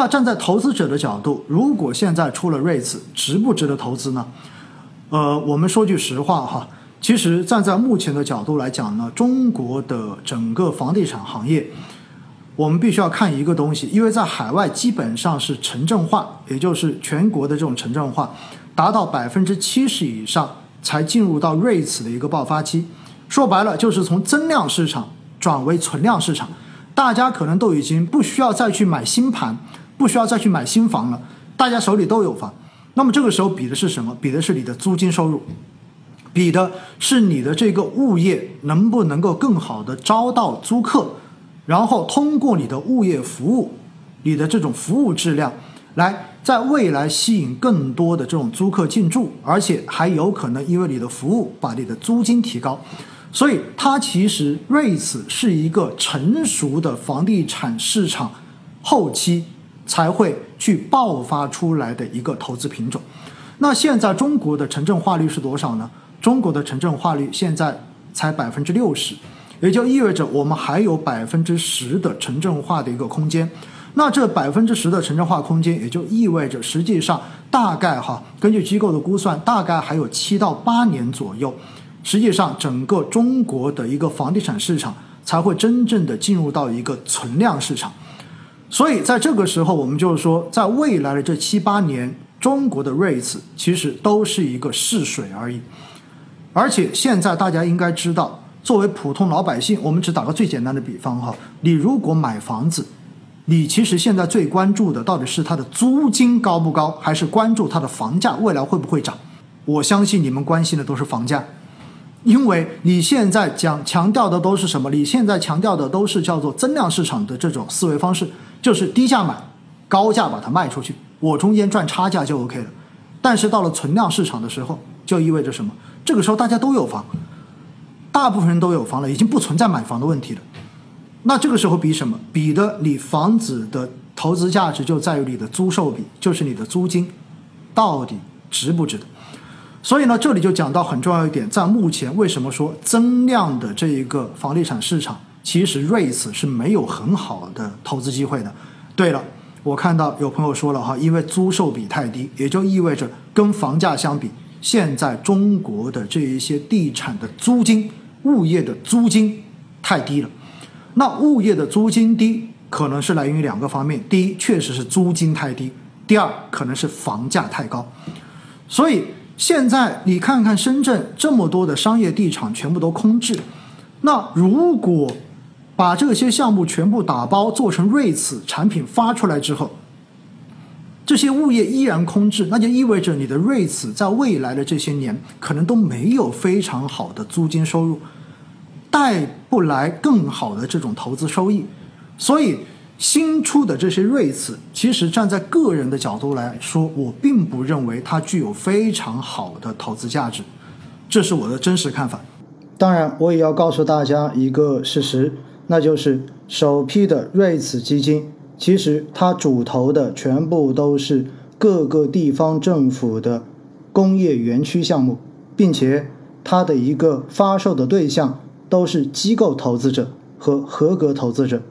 那站在投资者的角度，如果现在出了 REITs， 值不值得投资呢？我们说句实话哈，其实站在目前的角度来讲呢，中国的整个房地产行业，我们必须要看一个东西，因为在海外基本上是城镇化，也就是全国的这种城镇化达到 70% 以上才进入到 REITs 的一个爆发期。说白了就是从增量市场转为存量市场，大家可能都已经不需要再去买新盘，不需要再去买新房了，大家手里都有房。那么这个时候比的是什么？比的是你的租金收入，比的是你的这个物业能不能够更好的招到租客，然后通过你的物业服务，你的这种服务质量，来在未来吸引更多的这种租客进驻，而且还有可能因为你的服务把你的租金提高。所以它其实 REITs 是一个成熟的房地产市场后期才会去爆发出来的一个投资品种。那现在中国的城镇化率是多少呢？中国的城镇化率现在才 60%， 也就意味着我们还有 10% 的城镇化的一个空间。那这 10% 的城镇化空间也就意味着实际上大概哈，根据机构的估算，大概还有7到8年左右，实际上整个中国的一个房地产市场才会真正的进入到一个存量市场。所以在这个时候我们就是说，在未来的这7、8年，中国的 REITs 其实都是一个试水而已。而且现在大家应该知道，作为普通老百姓，我们只打个最简单的比方哈，你如果买房子，你其实现在最关注的到底是它的租金高不高，还是关注它的房价未来会不会涨？我相信你们关心的都是房价，因为你现在强调的都是什么？你现在强调的都是叫做增量市场的这种思维方式，就是低价买，高价把它卖出去，我中间赚差价就 OK 了。但是到了存量市场的时候，就意味着什么？这个时候大家都有房，大部分人都有房了，已经不存在买房的问题了。那这个时候比什么？比的你房子的投资价值就在于你的租售比，就是你的租金到底值不值得。所以呢，这里就讲到很重要一点，在目前为什么说增量的这一个房地产市场，其实 REITs 是没有很好的投资机会的。对了，我看到有朋友说了哈，因为租售比太低，也就意味着跟房价相比，现在中国的这一些地产的租金、物业的租金太低了。那物业的租金低，可能是来源于两个方面：第一，确实是租金太低；第二，可能是房价太高。所以现在你看看深圳这么多的商业地产全部都空置，那如果把这些项目全部打包做成 REITs 产品发出来之后，这些物业依然空置，那就意味着你的 REITs 在未来的这些年可能都没有非常好的租金收入，带不来更好的这种投资收益。所以新出的这些 REITs， 其实站在个人的角度来说，我并不认为它具有非常好的投资价值，这是我的真实看法。当然我也要告诉大家一个事实，那就是首批的 REITs 基金，其实它主投的全部都是各个地方政府的工业园区项目，并且它的一个发售的对象都是机构投资者和合格投资者，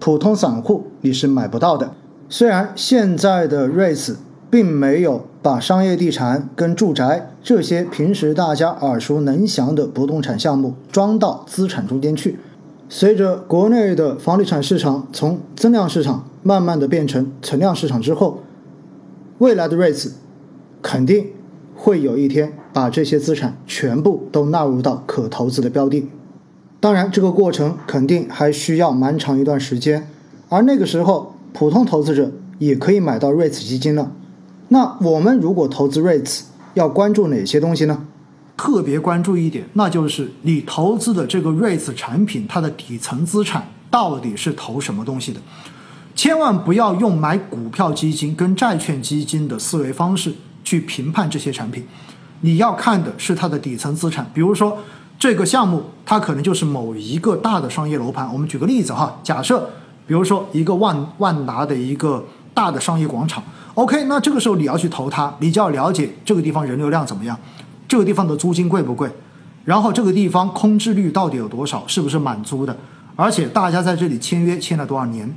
普通散户你是买不到的。虽然现在的 REITs 并没有把商业地产跟住宅这些平时大家耳熟能详的不动产项目装到资产中间去，随着国内的房地产市场从增量市场慢慢的变成存量市场之后，未来的 REITs 肯定会有一天把这些资产全部都纳入到可投资的标的。当然这个过程肯定还需要蛮长一段时间，而那个时候普通投资者也可以买到 REITs 基金了。那我们如果投资 REITs 要关注哪些东西呢？特别关注一点，那就是你投资的这个 REITs 产品，它的底层资产到底是投什么东西的。千万不要用买股票基金跟债券基金的思维方式去评判这些产品，你要看的是它的底层资产。比如说这个项目它可能就是某一个大的商业楼盘，我们举个例子哈，假设比如说一个万达的一个大的商业广场 OK， 那这个时候你要去投它，你就要了解这个地方人流量怎么样，这个地方的租金贵不贵，然后这个地方空置率到底有多少，是不是满租的，而且大家在这里签约签了多少年。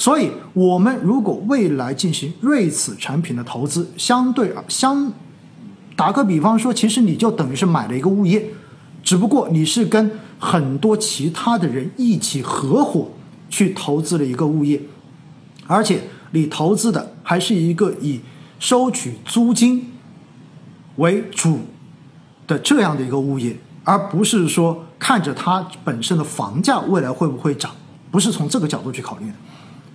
所以我们如果未来进行REITs产品的投资，相打个比方说，其实你就等于是买了一个物业，只不过你是跟很多其他的人一起合伙去投资了一个物业，而且你投资的还是一个以收取租金为主的这样的一个物业，而不是说看着它本身的房价未来会不会涨，不是从这个角度去考虑的。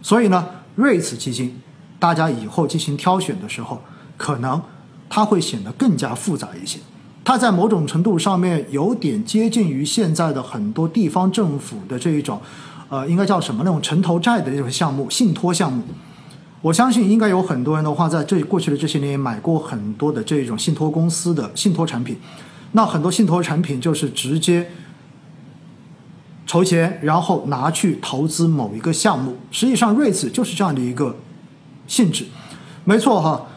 所以呢，REITs基金大家以后进行挑选的时候，可能它会显得更加复杂一些，它在某种程度上面有点接近于现在的很多地方政府的这一种应该叫什么那种城投债的这种项目，信托项目。我相信应该有很多人的话，在过去的这些年也买过很多的这种信托公司的信托产品。那很多信托产品就是直接筹钱，然后拿去投资某一个项目。实际上REITs就是这样的一个性质。没错哈，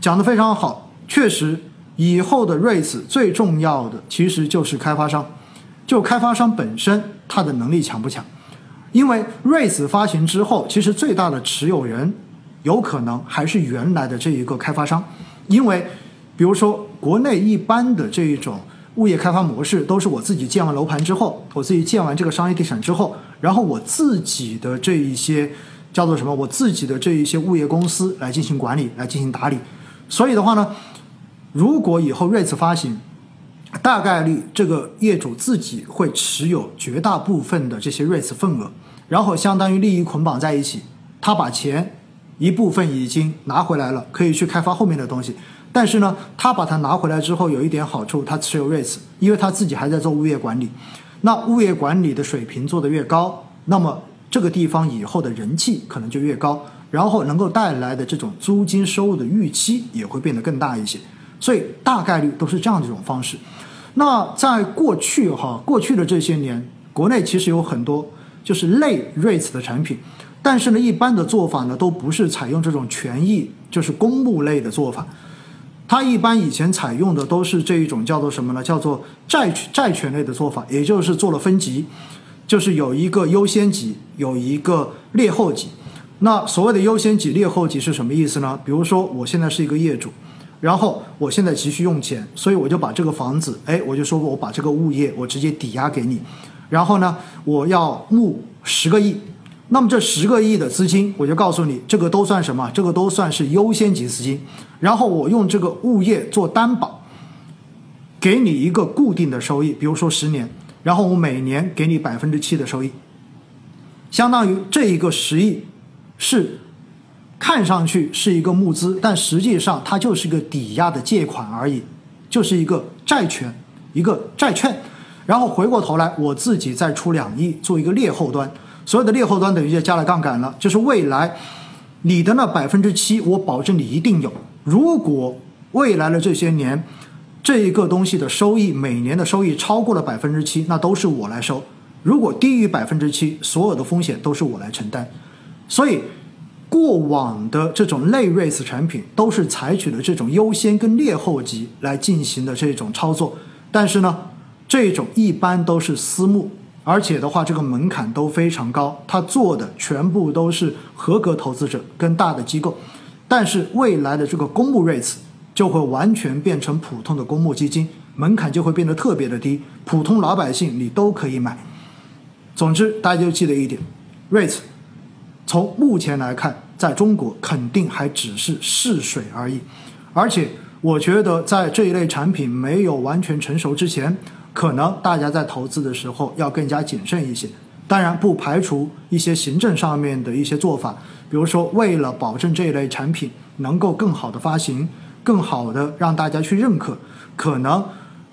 讲得非常好。确实以后的REITs最重要的其实就是开发商，就开发商本身它的能力强不强。因为REITs发行之后，其实最大的持有人有可能还是原来的这一个开发商。因为比如说国内一般的这一种物业开发模式都是我自己建完楼盘之后，我自己建完这个商业地产之后，然后我自己的这一些叫做什么，我自己的这一些物业公司来进行管理，来进行打理。所以的话呢，如果以后REITs发行，大概率这个业主自己会持有绝大部分的这些REITs份额，然后相当于利益捆绑在一起，他把钱一部分已经拿回来了，可以去开发后面的东西，但是呢他把它拿回来之后有一点好处，他持有REITs，因为他自己还在做物业管理，那物业管理的水平做得越高，那么这个地方以后的人气可能就越高，然后能够带来的这种租金收入的预期也会变得更大一些，所以大概率都是这样的一种方式。那在过去的这些年，国内其实有很多就是类REITs的产品，但是呢一般的做法呢都不是采用这种权益就是公募类的做法，它一般以前采用的都是这一种叫做什么呢，叫做债权类的做法，也就是做了分级，就是有一个优先级，有一个劣后级。那所谓的优先级劣后级是什么意思呢？比如说我现在是一个业主，然后我现在急需用钱，所以我就把这个房子，我就说我把这个物业我直接抵押给你，然后呢我要募10个亿，那么这10个亿的资金我就告诉你这个都算什么，这个都算是优先级资金，然后我用这个物业做担保给你一个固定的收益，比如说10年，然后我每年给你7%的收益，相当于这一个10亿是看上去是一个募资，但实际上它就是一个抵押的借款而已，就是一个债券，然后回过头来我自己再出2亿做一个劣后端，所有的劣后端等于就加了杠杆了，就是未来你的那7%我保证你一定有，如果未来的这些年这一个东西的收益每年的收益超过了7%，那都是我来收，如果低于7%，所有的风险都是我来承担。所以过往的这种类REITs产品都是采取了这种优先跟劣后级来进行的这种操作，但是呢这种一般都是私募，而且的话这个门槛都非常高，它做的全部都是合格投资者跟大的机构。但是未来的这个公募REITs就会完全变成普通的公募基金，门槛就会变得特别的低，普通老百姓你都可以买。总之大家就记得一点，REITs从目前来看在中国肯定还只是试水而已，而且我觉得在这一类产品没有完全成熟之前，可能大家在投资的时候要更加谨慎一些，当然不排除一些行政上面的一些做法，比如说为了保证这一类产品能够更好的发行，更好的让大家去认可，可能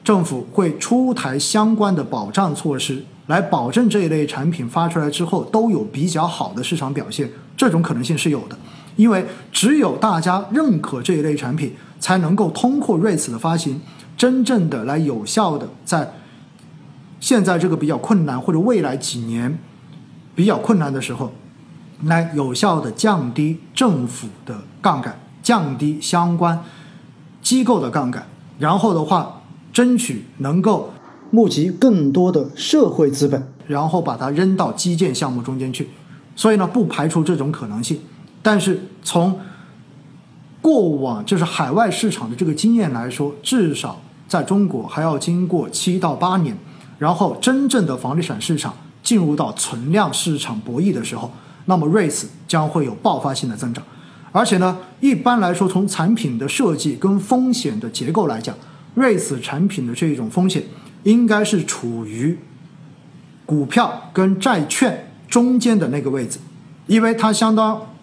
政府会出台相关的保障措施来保证这一类产品发出来之后都有比较好的市场表现，这种可能性是有的，因为只有大家认可这一类产品，才能够通过REITs的发行，真正的来有效的在现在这个比较困难或者未来几年比较困难的时候，来有效的降低政府的杠杆，降低相关机构的杠杆，然后的话争取能够募集更多的社会资本，然后把它扔到基建项目中间去，所以呢不排除这种可能性。但是从过往就是海外市场的这个经验来说，至少在中国还要经过7到8年，然后真正的房地产市场进入到存量市场博弈的时候，那么 REITs 将会有爆发性的增长。而且呢，一般来说从产品的设计跟风险的结构来讲， REITs 产品的这种风险应该是处于股票跟债券中间的那个位置，因为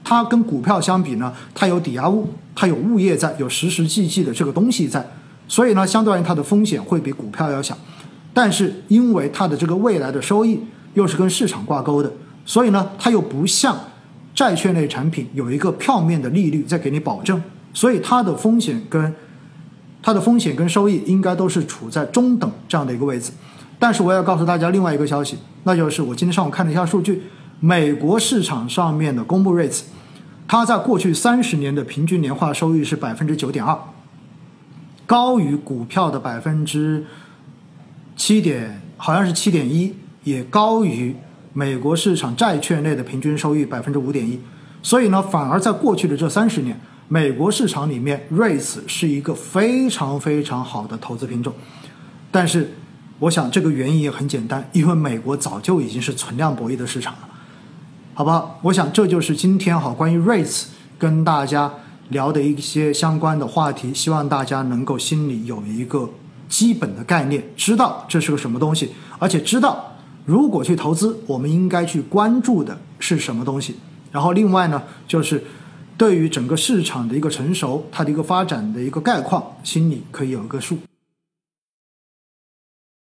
它跟股票相比呢，它有抵押物，它有物业在，有实实际际的这个东西在，所以呢相对于它的风险会比股票要小。但是因为它的这个未来的收益又是跟市场挂钩的，所以呢它又不像债券类产品有一个票面的利率在给你保证，所以它的风险跟收益应该都是处在中等这样的一个位置。但是我要告诉大家另外一个消息，那就是我今天上午看了一下数据，美国市场上面的公募 REITs， 它在过去30年的平均年化收益是 9.2%， 高于股票的 7.1%， 也高于美国市场债券类的平均收益 5.1%。 所以呢，反而在过去的这30年，美国市场里面 REITs 是一个非常非常好的投资品种。但是我想这个原因也很简单，因为美国早就已经是存量博弈的市场了，好不好？我想这就是今天关于 REITs 跟大家聊的一些相关的话题，希望大家能够心里有一个基本的概念，知道这是个什么东西，而且知道如果去投资我们应该去关注的是什么东西。然后另外呢，就是对于整个市场的一个成熟，它的一个发展的一个概况，心里可以有一个数。